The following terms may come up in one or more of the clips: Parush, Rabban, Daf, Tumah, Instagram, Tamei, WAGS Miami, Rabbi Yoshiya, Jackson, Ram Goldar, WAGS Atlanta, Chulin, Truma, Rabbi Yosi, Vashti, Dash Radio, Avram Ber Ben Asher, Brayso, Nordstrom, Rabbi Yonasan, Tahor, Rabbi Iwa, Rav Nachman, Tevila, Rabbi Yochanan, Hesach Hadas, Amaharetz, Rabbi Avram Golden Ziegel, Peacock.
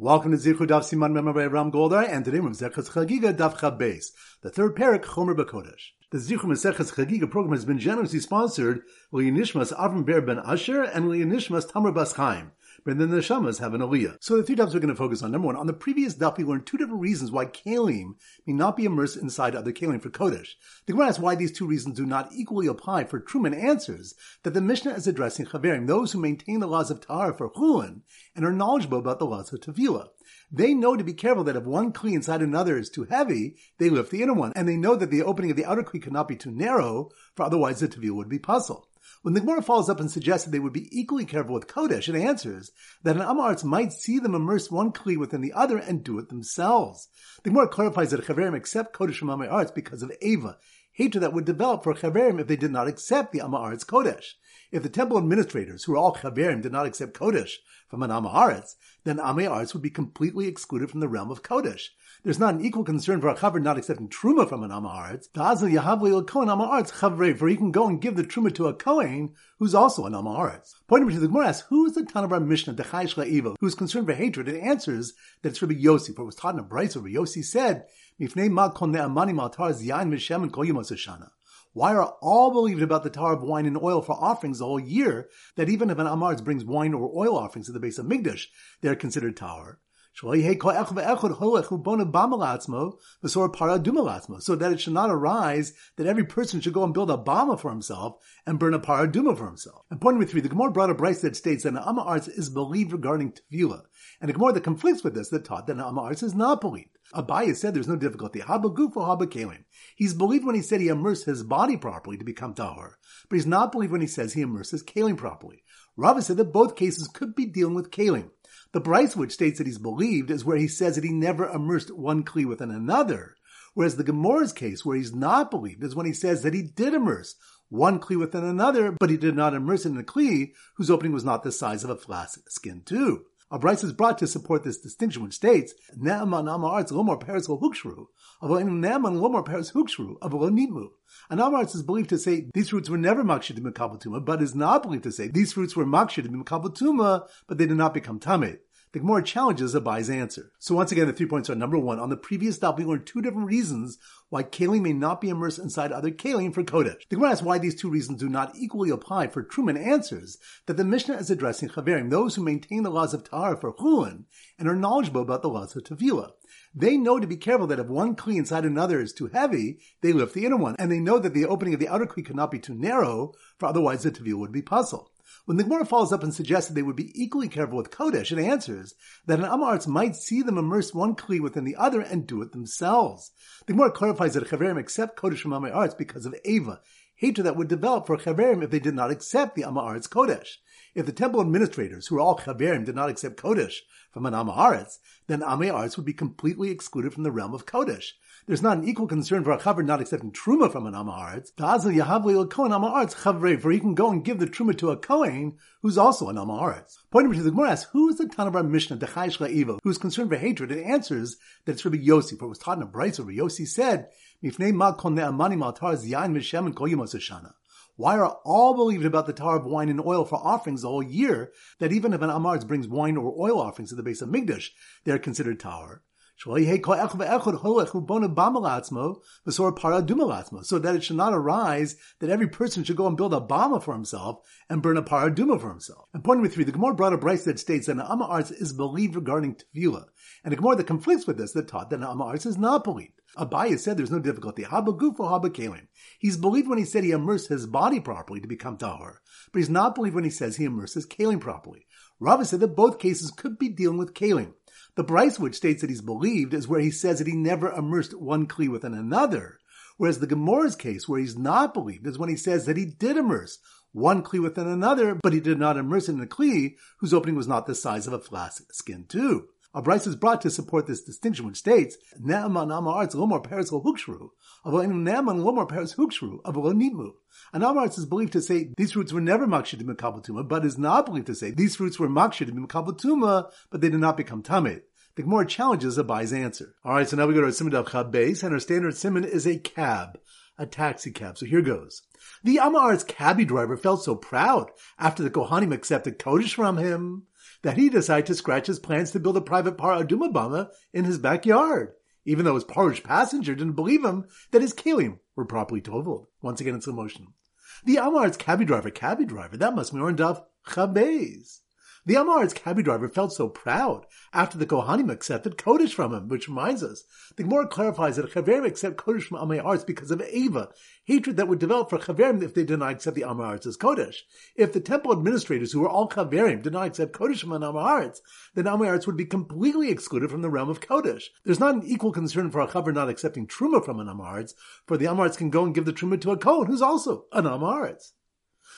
Welcome to Zichud Siman Memor by Ram Goldar, and today we're in Zechus Chagiga Daf Chabes, the third parak Chomer B'Kodesh. The Zichud Zechus Chagiga program has been generously sponsored by Yinishmas Avram Ber Ben Asher and Yinishmas Tamar Bas Chaim, and then the Neshamas have an Aliyah. So the three dafs we're going to focus on. Number one, on the previous daf we learned two different reasons why Kalim may not be immersed inside other Kalim for Kodesh. The Gemara asks why these two reasons do not equally apply for Truman answers that the Mishnah is addressing Chaverim, those who maintain the laws of Tahara for Chulin and are knowledgeable about the laws of Tevila. They know to be careful that if one kli inside another is too heavy, they lift the inner one, and they know that the opening of the outer kli cannot be too narrow, for otherwise the tevila would be puzzled. When the Gemara follows up and suggests that they would be equally careful with Kodesh, it answers that an Amartz might see them immerse one Kli within the other and do it themselves. The Gemara clarifies that Chaverim accept Kodesh from Amartz because of Eva, hatred that would develop for Chaverim if they did not accept the Amartz Kodesh. If the temple administrators, who are all Chaverim, did not accept Kodesh from an Amartz, then Amartz would be completely excluded from the realm of Kodesh. There's not an equal concern for a chaver not accepting truma from an Amaharetz. Da'azil yahavli l'kohen Amaharetz chavrei, for he can go and give the truma to a kohen who's also an Amaharetz. Point number two, the Gemara asks, who is the Tana of our Mishnah, Dechaish La'iva, who is concerned for hatred? It answers that it's Rabbi Yosi, for it was taught in a brayso. Rabbi Yosi said, Mifnei ma kol ne'amani ma'atar ziyayin v'shem and kol yom ha'shana. Why are all believed about the tar of wine and oil for offerings the whole year, that even if an Amaharetz brings wine or oil offerings to the base of Migdash, they are considered tar? So that it should not arise that every person should go and build a bama for himself and burn a paraduma for himself. And point number three, the Gemara brought a brayso that states that an Amaharetz is believed regarding tefillah, and a Gemara that conflicts with this that taught that an Amaharetz is not believed. Abaye said there's no difficulty. Haba gufo haba kalim. He's believed when he said he immersed his body properly to become tahor, but he's not believed when he says he immerses kalim properly. Rava said that both cases could be dealing with kalim. The brayso which states that he's believed is where he says that he never immersed one kli within another, whereas the Gemara's case where he's not believed is when he says that he did immerse one kli within another, but he did not immerse it in a kli whose opening was not the size of a flask skin tube. A brayso is brought to support this distinction, which states, Ne'aman Amaharetz lomar peres lo hukshru, avol ne'aman lomar peres hukshru, avol nitmu. An Amaharetz is believed to say these fruits were never makshid to mikabel tuma, but is not believed to say these fruits were makshid to mikabel tuma, but they did not become tamid. The Gemara challenges Abaye's answer. So once again, the 3 points are: number one, on the previous daf we learned two different reasons why Kalim may not be immersed inside other Kalim for Kodesh. The Gemara asks why these two reasons do not equally apply for Truman answers that the Mishnah is addressing Chaverim, those who maintain the laws of Tahara for Chulin and are knowledgeable about the laws of Tevila. They know to be careful that if one kli inside another is too heavy, they lift the inner one, and they know that the opening of the outer kli cannot be too narrow, for otherwise the tevila would be puzzled. When the Gemara follows up and suggests that they would be equally careful with Kodesh, it answers that an Amaharetz might see them immerse one kli within the other and do it themselves. The Gemara clarifies that Chaverim accept Kodesh from Amaharetz because of Eva, hatred that would develop for Chaverim if they did not accept the Amaharetz Kodesh. If the temple administrators, who are all Chaverim, did not accept Kodesh from an Amaharetz, then Amaharetz would be completely excluded from the realm of Kodesh. There's not an equal concern for a chaver not accepting truma from an Amaharetz. Da'azil yahavli l'kohen Amaharetz chavrei, for he can go and give the truma to a kohen who's also an Amaharetz. Point number two, the Gemara asks, who is the Tana of our Mishnah, Dechaish La'iva, who is concerned for hatred? It answers that it's Rabbi Yosi, for it was taught in a brayso. Rabbi Yosi said, Mifnei ma kol ne'amani ma'atar ziyayin v'shem and kol yom ha'shana. Why are all believed about the tar of wine and oil for offerings the whole year, that even if an Amaharetz brings wine or oil offerings to the base of Migdash, they are considered tahor? So that it should not arise that every person should go and build a bama for himself and burn a paraduma for himself. And point number three, the Gemara brought a brayso that states that an Amaharetz is believed regarding tefillah, and a Gemara that conflicts with this that taught that an Amaharetz is not believed. Abaye said there's no difficulty. Haba gufo haba kalim. He's believed when he said he immersed his body properly to become tahor, but he's not believed when he says he immerses kalim properly. Rava said that both cases could be dealing with kalim. The brayso which states that he's believed is where he says that he never immersed one kli within another, whereas the Gemara's case where he's not believed is when he says that he did immerse one kli within another, but he did not immerse it in a kli whose opening was not the size of a flask skin tube. A brayso is brought to support this distinction which states, Ne'aman Amaharetz lomar peres lo hukshru, avol ein ne'aman lomar peres hukshru, avol lo nitmu. An Amaharetz is believed to say these fruits were never makshid b'mikabel tuma, but is not believed to say these fruits were makshid b'mikabel tuma, but they did not become tamid. The Gemara challenges Abaye's answer. All right, so now we go to our siman of Chabes, and our standard siman is a cab, a taxi cab. So here goes. The Amaharetz cabbie driver felt so proud after the Kohanim accepted Kodesh from him that he decided to scratch his plans to build a private Par Aduma Bama in his backyard, even though his parish passenger didn't believe him that his kalim were properly toveled. Once again, it's slow motion. The Amar's cabbie driver, that must be Orndaf Chabez. The Amar's cabbie driver felt so proud after the Kohanim accepted Kodesh from him, which reminds us, the Gemara clarifies that Chaverim accept Kodesh from Amay Arts because of Eva, hatred that would develop for Chaverim if they did not accept the Amay Arts as Kodesh. If the temple administrators, who were all Chaverim, did not accept Kodesh from an Amay Arts, then Amay Arts would be completely excluded from the realm of Kodesh. There's not an equal concern for a Chaver not accepting Truma from an Amay Arts, for the Amay Arts can go and give the Truma to a Kohen who's also an Amay Arts.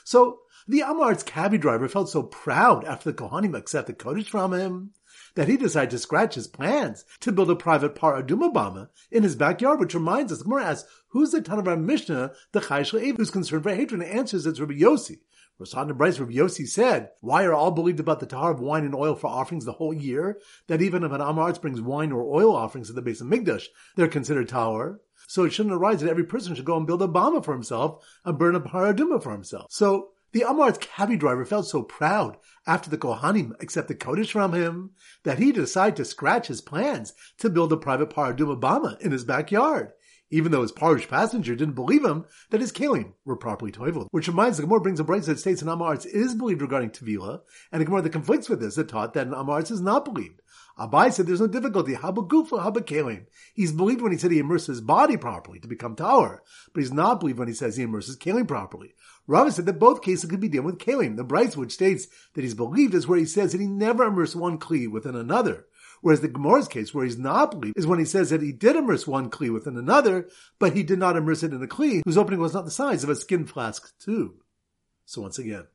So, the Amar's cabbie driver felt so proud after the Kohanim accepted Kodesh from him that he decided to scratch his plans to build a private Par Aduma Bama in his backyard, which reminds us, the Gemara asks, who's the Tan of our Mishnah, the Chai Shel Ev, who's concerned for hatred, and answers it's Rabbi Yosi. Rasad Bryce, Rabbi Yosi said, why are all believed about the tahar of wine and oil for offerings the whole year, that even if an Amarz brings wine or oil offerings to the base of Migdash, they're considered tahar? So it shouldn't arise that every person should go and build a bama for himself and burn a Par Aduma for himself. So the Amar's cabbie driver felt so proud after the Kohanim accepted Kodesh from him that he decided to scratch his plans to build a private Par Aduma Bama in his backyard, even though his parish passenger didn't believe him that his kalim were properly toiveled. Which reminds, the Gemara brings a brace that states an Amar's is believed regarding Tevila, and a Gemara that conflicts with this that taught that an Amar's is not believed. Abaye said there's no difficulty. Haba gufa, haba kalim. He's believed when he said he immersed his body properly to become tahor, but he's not believed when he says he immerses kalim properly. Rava said that both cases could be dealing with kalim. The Bryce, which states that he's believed, is where he says that he never immersed one kli within another. Whereas the Gemara's case, where he's not believed, is when he says that he did immerse one kli within another, but he did not immerse it in a kli whose opening was not the size of a skin flask tube. So once again,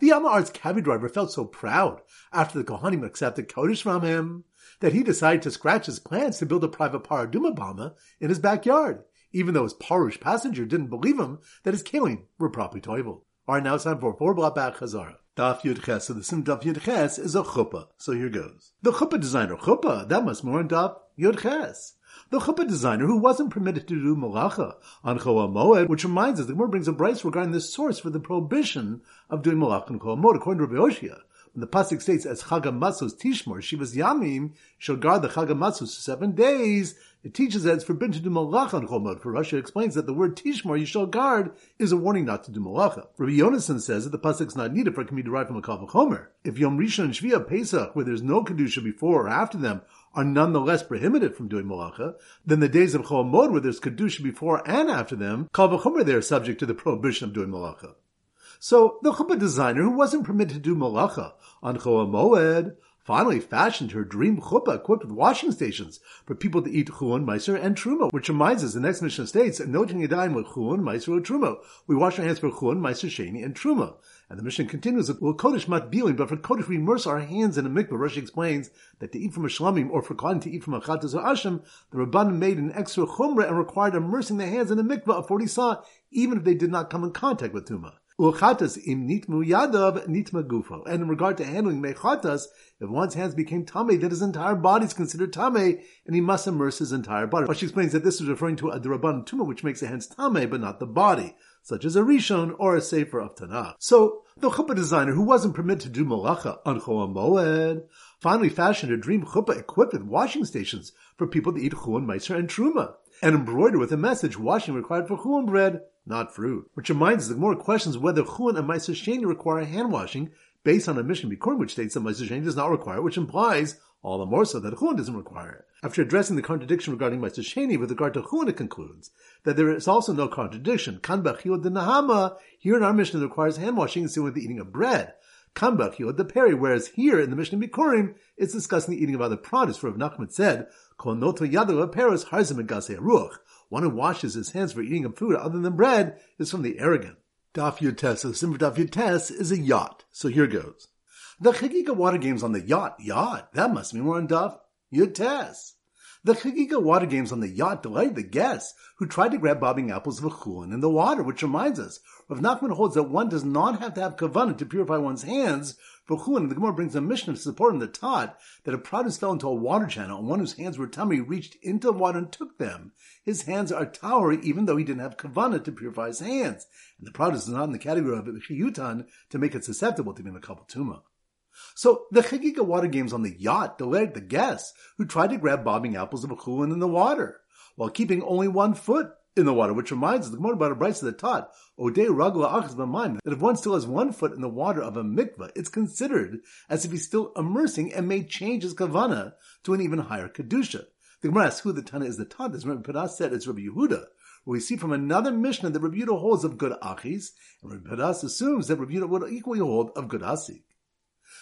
the Amar's cabbie driver felt so proud after the Kohanim accepted Kodesh from him that he decided to scratch his plans to build a private Par Aduma Bama in his backyard, even though his parish passenger didn't believe him that his kalim were properly toiveled. All right, now it's time for four block back Chazara. Daf Yud Ches. So the sim Daf Yud Ches is a chuppah. So here goes. The chuppah designer, chuppah, that must more on Daf Yud Ches. The chuppah designer who wasn't permitted to do malacha on Chol HaMoed, which reminds us, the Gemara brings a braisa regarding the source for the prohibition of doing malacha on Chol HaMoed, according to Rabbi Yoshiya. When the pasuk states, as Chag HaMatzos Tishmor, Shivas Yamim, shall guard the Chag HaMatzos for 7 days, it teaches that it's forbidden to do malacha on Chol HaMoed. For Rashi explains that the word Tishmor, you shall guard, is a warning not to do malacha. Rabbi Yonasan says that the pasuk is not needed, for it can be derived from a Kavach Homer. If Yom Rishon and Shvi'ah Pesach, where there's no Kedusha before or after them, are nonetheless prohibited from doing malacha, then the days of Chol HaMoed where there's Kedusha before and after them, Kal V'chomer, they are subject to the prohibition of doing malacha. So the chuppah designer who wasn't permitted to do malacha on Chol HaMoed finally fashioned her dream chuppah equipped with washing stations for people to eat chulun, meiser, and truma, which reminds us, the next Mishnah states, noting yadayim with chulun, meiser, or truma. We wash our hands for chulun, meiser, sheni, and truma. And the Mishnah continues with kodesh mat bilim, but for kodesh we immerse our hands in a mikveh. Rashi explains that to eat from a shlamim, or for kohen to eat from a chatas or asham, the Rabban made an extra chumrah and required immersing the hands in a mikveh of 40 sa, even if they did not come in contact with tumah. Uchatas im nitmu yadav nitma gufo. And in regard to handling mechatas, if one's hands became tamei, then his entire body is considered tamei, and he must immerse his entire body. Rashi explains that this is referring to a draban tumah, which makes the hands tamei, but not the body, such as a rishon or a sefer of Tanakh. So the chuppah designer who wasn't permitted to do malacha on Chol HaMoed finally fashioned a dream chuppah equipped with washing stations for people to eat chulun, meiser, and truma, and embroidered with a message, washing required for chulun bread, not fruit. Which reminds us, the Gemara questions whether chulun and meiser sheni require hand washing based on a Mishnah Bikurim, which states that meiser sheni does not require it, which implies all the more so that chulun doesn't require it. After addressing the contradiction regarding meiser sheni with regard to chulun, it concludes that there is also no contradiction. Kan b'achilot denahama, here in our Mishnah requires hand washing is seen with the eating of bread. Kan b'achilot deperi, whereas here in the Mishnah Bikurim it's discussing the eating of other produce. For Rav Nachman said, kol noto yadav peros harzim and gasei ruach. One who washes his hands for eating of food other than bread is from the arrogant. Daf Yud Tes, so the symbol for Daf Yud Tes is a yacht. So here goes. The Chagiga water games on the yacht, that must be more on Daf Yud Tes. The Chagiga water games on the yacht delighted the guests who tried to grab bobbing apples of a chulun in the water, which reminds us, Rav Nachman holds that one does not have to have kavanah to purify one's hands for chulun. The Gemara brings a Mishnah to support him that taught that a produce fell into a water channel and one whose hands were tummy reached into the water and took them. His hands are tahor even though he didn't have kavanah to purify his hands, and the produce is not in the category of chiyutan to make it susceptible to being a couple tumah. So the Chagiga water games on the yacht delayed the guests who tried to grab bobbing apples of a chulin in the water while keeping only one foot in the water, which reminds us the Gemara about a brayso that taught Odei Ragla Achas B'Mayim that if one still has one foot in the water of a mikveh, it's considered as if he's still immersing and may change his kavana to an even higher kedusha. The Gemara asks who the Tana is that taught this. Rabbi Pedas said it's Rabbi Yehuda. We see from another Mishnah that Rabbi Yehuda holds of good achis, and Rabbi Pedas assumes that Rabbi Yehuda would equally hold of good asik.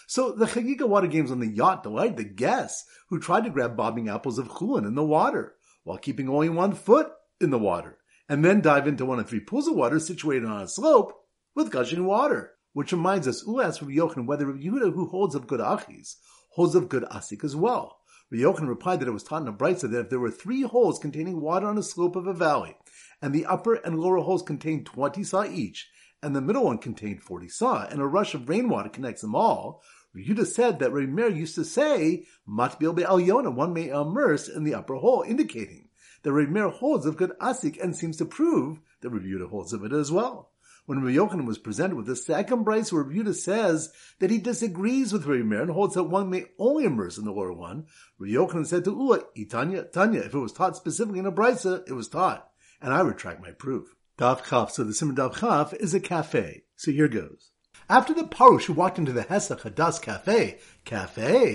So the Chagiga water games on the yacht delighted the guests who tried to grab bobbing apples of chulin in the water while keeping only one foot in the water, and then dive into one of three pools of water situated on a slope with gushing water. Which reminds us, Ula asks Rabbi Yochanan whether Rabbi Yehuda, who holds of good achis, holds of good asik as well. Rabbi Yochanan replied that it was taught in a brayso that if there were three holes containing water on a slope of a valley, and the upper and lower holes contained 20 sa each, and the middle one contained 40 sa, and a rush of rainwater connects them all, Rabbi Yehuda said that Rabbi Meir used to say, Matbil be'alyona, one may immerse in the upper hole, indicating that Rabbi Meir holds of good asik and seems to prove that Rabbi Yehuda holds of it as well. When Rabbi Yochanan was presented with the second brayso where Rabbi Yehuda says that he disagrees with Rabbi Meir and holds that one may only immerse in the lower one, Rabbi Yochanan said to Ula, Tanya, if it was taught specifically in a brayso, it was taught, and I retract my proof. Daf Chaf, so the Simon Daf Chaf is a cafe. So here goes. After the Parush who walked into the Hesach Hadas Cafe,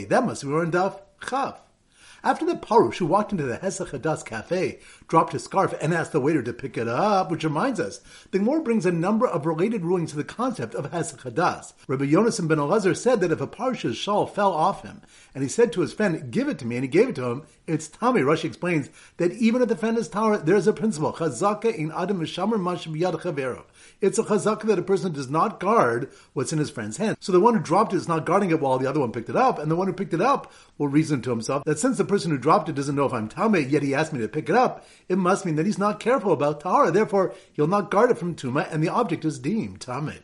that must be on Daf Chaf. After the Parush who walked into the Hesach Hadas Cafe dropped his scarf and asked the waiter to pick it up, which reminds us, the Gemara brings a number of related rulings to the concept of Hesach Hadas. Rabbi Yonasan ben Elazar said that if a Parush's shawl fell off him, and he said to his friend, give it to me, and he gave it to him, it's Tami. Rashi explains that even if the friend is Tami, there's a principle, Chazaka in Adam Mishamar Mash B'Yad Chavero. It's a Chazaka that a person does not guard what's in his friend's hand. So the one who dropped it is not guarding it while the other one picked it up, and the one who picked it up will reason to himself that since the person who dropped it doesn't know if I'm Tame, yet he asked me to pick it up, it must mean that he's not careful about Tahara, therefore he'll not guard it from Tuma, and the object is deemed Tame.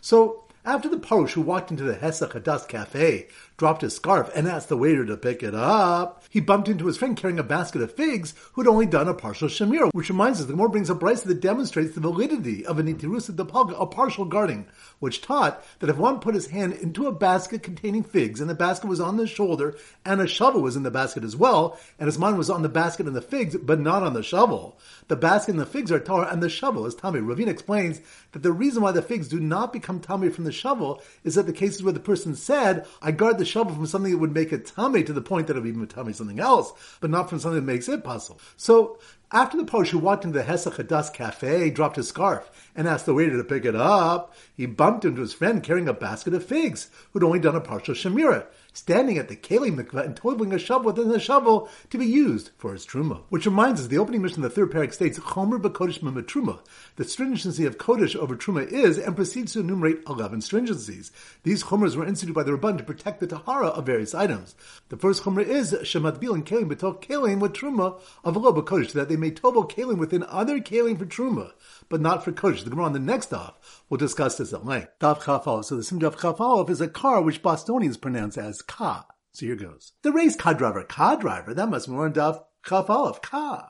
So, after the Parush who walked into the Hesach Hadas Cafe dropped his scarf and asked the waiter to pick it up, he bumped into his friend carrying a basket of figs who'd only done a partial shamir, which reminds us the Gemara brings a brayso that demonstrates the validity of an itirusa d'palga, a partial guarding, which taught that if one put his hand into a basket containing figs and the basket was on his shoulder and a shovel was in the basket as well, and his mind was on the basket and the figs but not on the shovel, the basket and the figs are tahor and the shovel is tamei. Ravina explains that the reason why the figs do not become tamei from the shovel is that the cases where the person said, I guard the shovel from something that would make it tummy to the point that it would even tummy something else, but not from something that makes it puzzle. So, after the Parush who walked into the Hesach Hadas Cafe dropped his scarf and asked the waiter to pick it up, he bumped into his friend carrying a basket of figs, who'd only done a partial shemira, standing at the Keli Mikveh and toiling a shovel within the shovel to be used for his truma. Which reminds us, the opening mission of the third parak states, Chomer b'kodesh m'metruma, the stringency of kodesh over truma is, and proceeds to enumerate 11 stringencies. These chomers were instituted by the Rabban to protect the tahara of various items. The first chomer is, Shematbilin kelim b'toch kelim with truma of lo b'kodesh, that they may tovel kalim within other kalim for truma, but not for kodesh. The Gemara on the next daf will discuss this at length. Daf Chafalov. So the sim daf Chafalov is a car which Bostonians pronounce as ka. So here goes. The race car driver, that must be more on daf Chafalov, ka.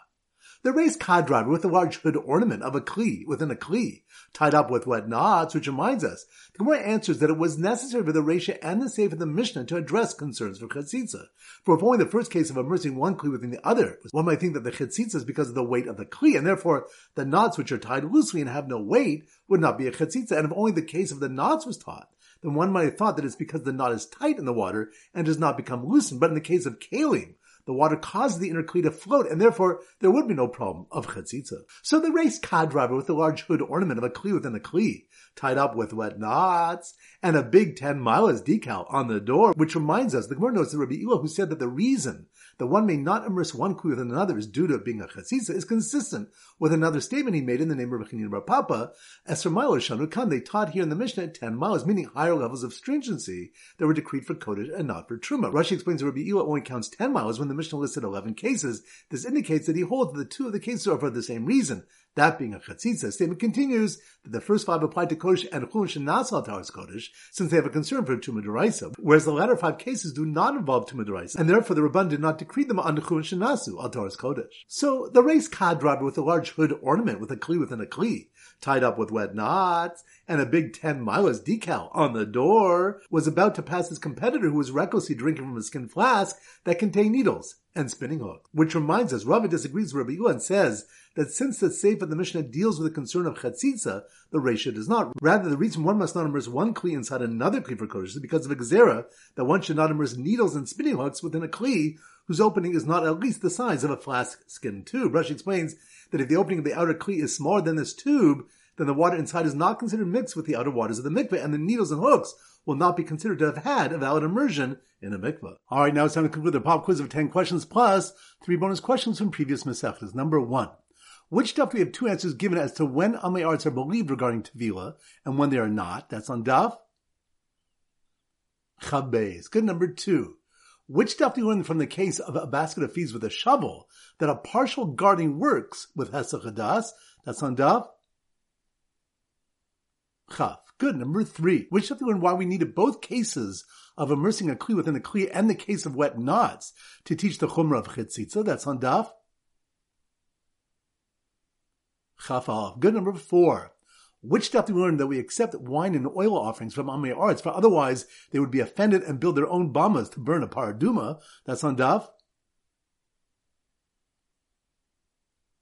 The race car driver with a large hood ornament of a kli, within a kli, tied up with wet knots, which reminds us, the Gemara answers that it was necessary for the Reisha and the Seif of the Mishnah to address concerns for Chetzitza. For if only the first case of immersing one kli within the other, one might think that the Chetzitza is because of the weight of the kli, and therefore the knots which are tied loosely and have no weight would not be a Chetzitza, and if only the case of the knots was taught, then one might have thought that it's because the knot is tight in the water and does not become loosened, but in the case of kalim, the water causes the inner kli to float, and therefore there would be no problem of chetzitza. So the race car driver with a large hood ornament of a kli within a kli, tied up with wet knots, and a big 10 milas decal on the door, which reminds us, the Gemara notes that Rabbi Iwa, who said that the reason that one may not immerse one kli within another is due to it being a chetzitza, is consistent with another statement he made in the name of Chenina bar Papa, Esser milas shanu kan, they taught here in the Mishnah at 10 milas, meaning higher levels of stringency that were decreed for kodesh and not for truma. Rashi explains that Rabbi Iwa only counts 10 milas when the Mishnah listed 11 cases. This indicates that he holds that the two of the cases are for the same reason, That being a chatzitza, the statement continues that the first five apply to Kodesh and Chulin Shenasal Taurus Kodesh, since they have a concern for Tumah D'Oraisa, whereas the latter five cases do not involve Tumah D'Oraisa, and therefore the Rabban did not decree them on Chulin Shenasu al Taurus Kodesh. So the race kadrab with a large hood ornament with a kli within a kli, tied up with wet knots, and a big 10 milas decal on the door, was about to pass his competitor who was recklessly drinking from a skin flask that contained needles and spinning hooks. Which reminds us, Rava disagrees with Rabbi Iwa and says that since the Seif of the Mishnah deals with the concern of Chatzitza, the Reisha does not. Rather, the reason one must not immerse one Kli inside another Kli for Kodesh is because of a Gzera, that one should not immerse needles and spinning hooks within a Kli whose opening is not at least the size of a flask skin tube. Rashi explains that if the opening of the outer Kli is smaller than this tube, then the water inside is not considered mixed with the outer waters of the mikveh, and the needles and hooks will not be considered to have had a valid immersion in a mikveh. All right, now it's time to conclude the pop quiz of 10 questions plus 3 bonus questions from previous Masechtas. Number 1. Which stuff we have 2 answers given as to when Amei Arts are believed regarding Tevila and when they are not? That's on Daf Chabez. Good. Number 2. Which stuff do you learn from the case of a basket of feeds with a shovel that a partial guarding works with Hesach Hadas? That's on Daf Chaf. Good. Number 3. Which stuff do you learn why we needed both cases of immersing a kli within a kli and the case of wet knots to teach the chumrah of chetzitza? That's on Daf Chafal. Good. Number 4. Which stuff do we learn that we accept wine and oil offerings from Amei Arts, for otherwise they would be offended and build their own bombas to burn a paraduma? That's on Daf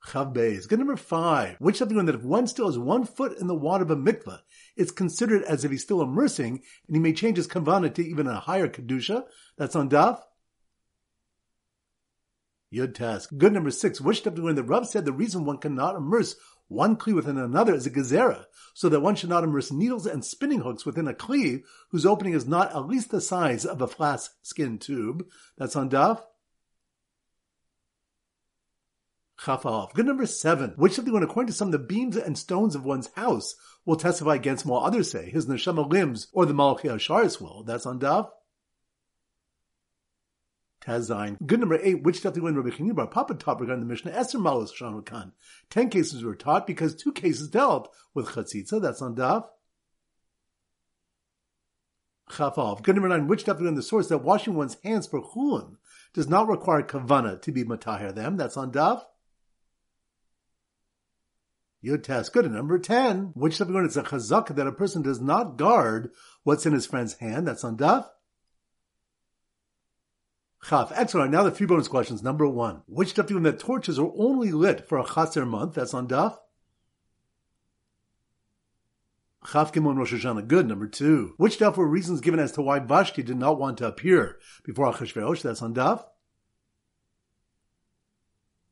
Chav Beis. Good. Number 5. Which stuff do we learn that if one still has 1 foot in the water of a mikveh, it's considered as if he's still immersing, and he may change his kavanah to even a higher kedusha? That's on Daf Yud Tes. Good. Number 6. Which stuff do we learn that Rav said the reason one cannot immerse one kli within another is a gezerah, so that one should not immerse needles and spinning hooks within a kli whose opening is not at least the size of a flask skin tube? That's on Daf Chafal. Good. Number 7. Which of the one, according to some, the beams and stones of one's house will testify against him, while others say his neshama limbs or the Malchi Asharis will? That's on Daf Tazayin. Good. Number 8. Which stuff do we learn Rabbi Chenina bar Papa taught regarding the Mishnah Esther Malos Shana Khan? 10 cases were taught because 2 cases dealt with Chatzitza. That's on Daf Chafal. Good. Number 9. Which stuff do we learn the source that washing one's hands for Chulin does not require Kavanah to be Matahir them? That's on Daf Yud Tes. Good. And number 10. Which stuff do we learn it's a Chazak that a person does not guard what's in his friend's hand? That's on Daf Chaf. Excellent. Now the 3 bonus questions. Number 1. Which stuff do you learn that torches are only lit for a Chaser month? That's on Daf Chaf Gimel and Rosh Hashanah. Good. Number 2. Which stuff were reasons given as to why Vashti did not want to appear before Achashverosh? That's on Daf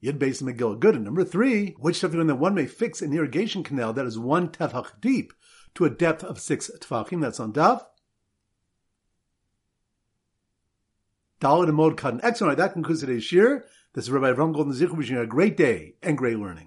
Yid Beis Megillah. Good. And number 3. Which stuff do you learn that one may fix an irrigation canal that is 1 tefach deep to a depth of 6 tefachim? That's on Daf Dalit and Mod Cotton. Excellent. That concludes today's shir. This is Rabbi Avram Golden Ziegel wishing you a great day and great learning.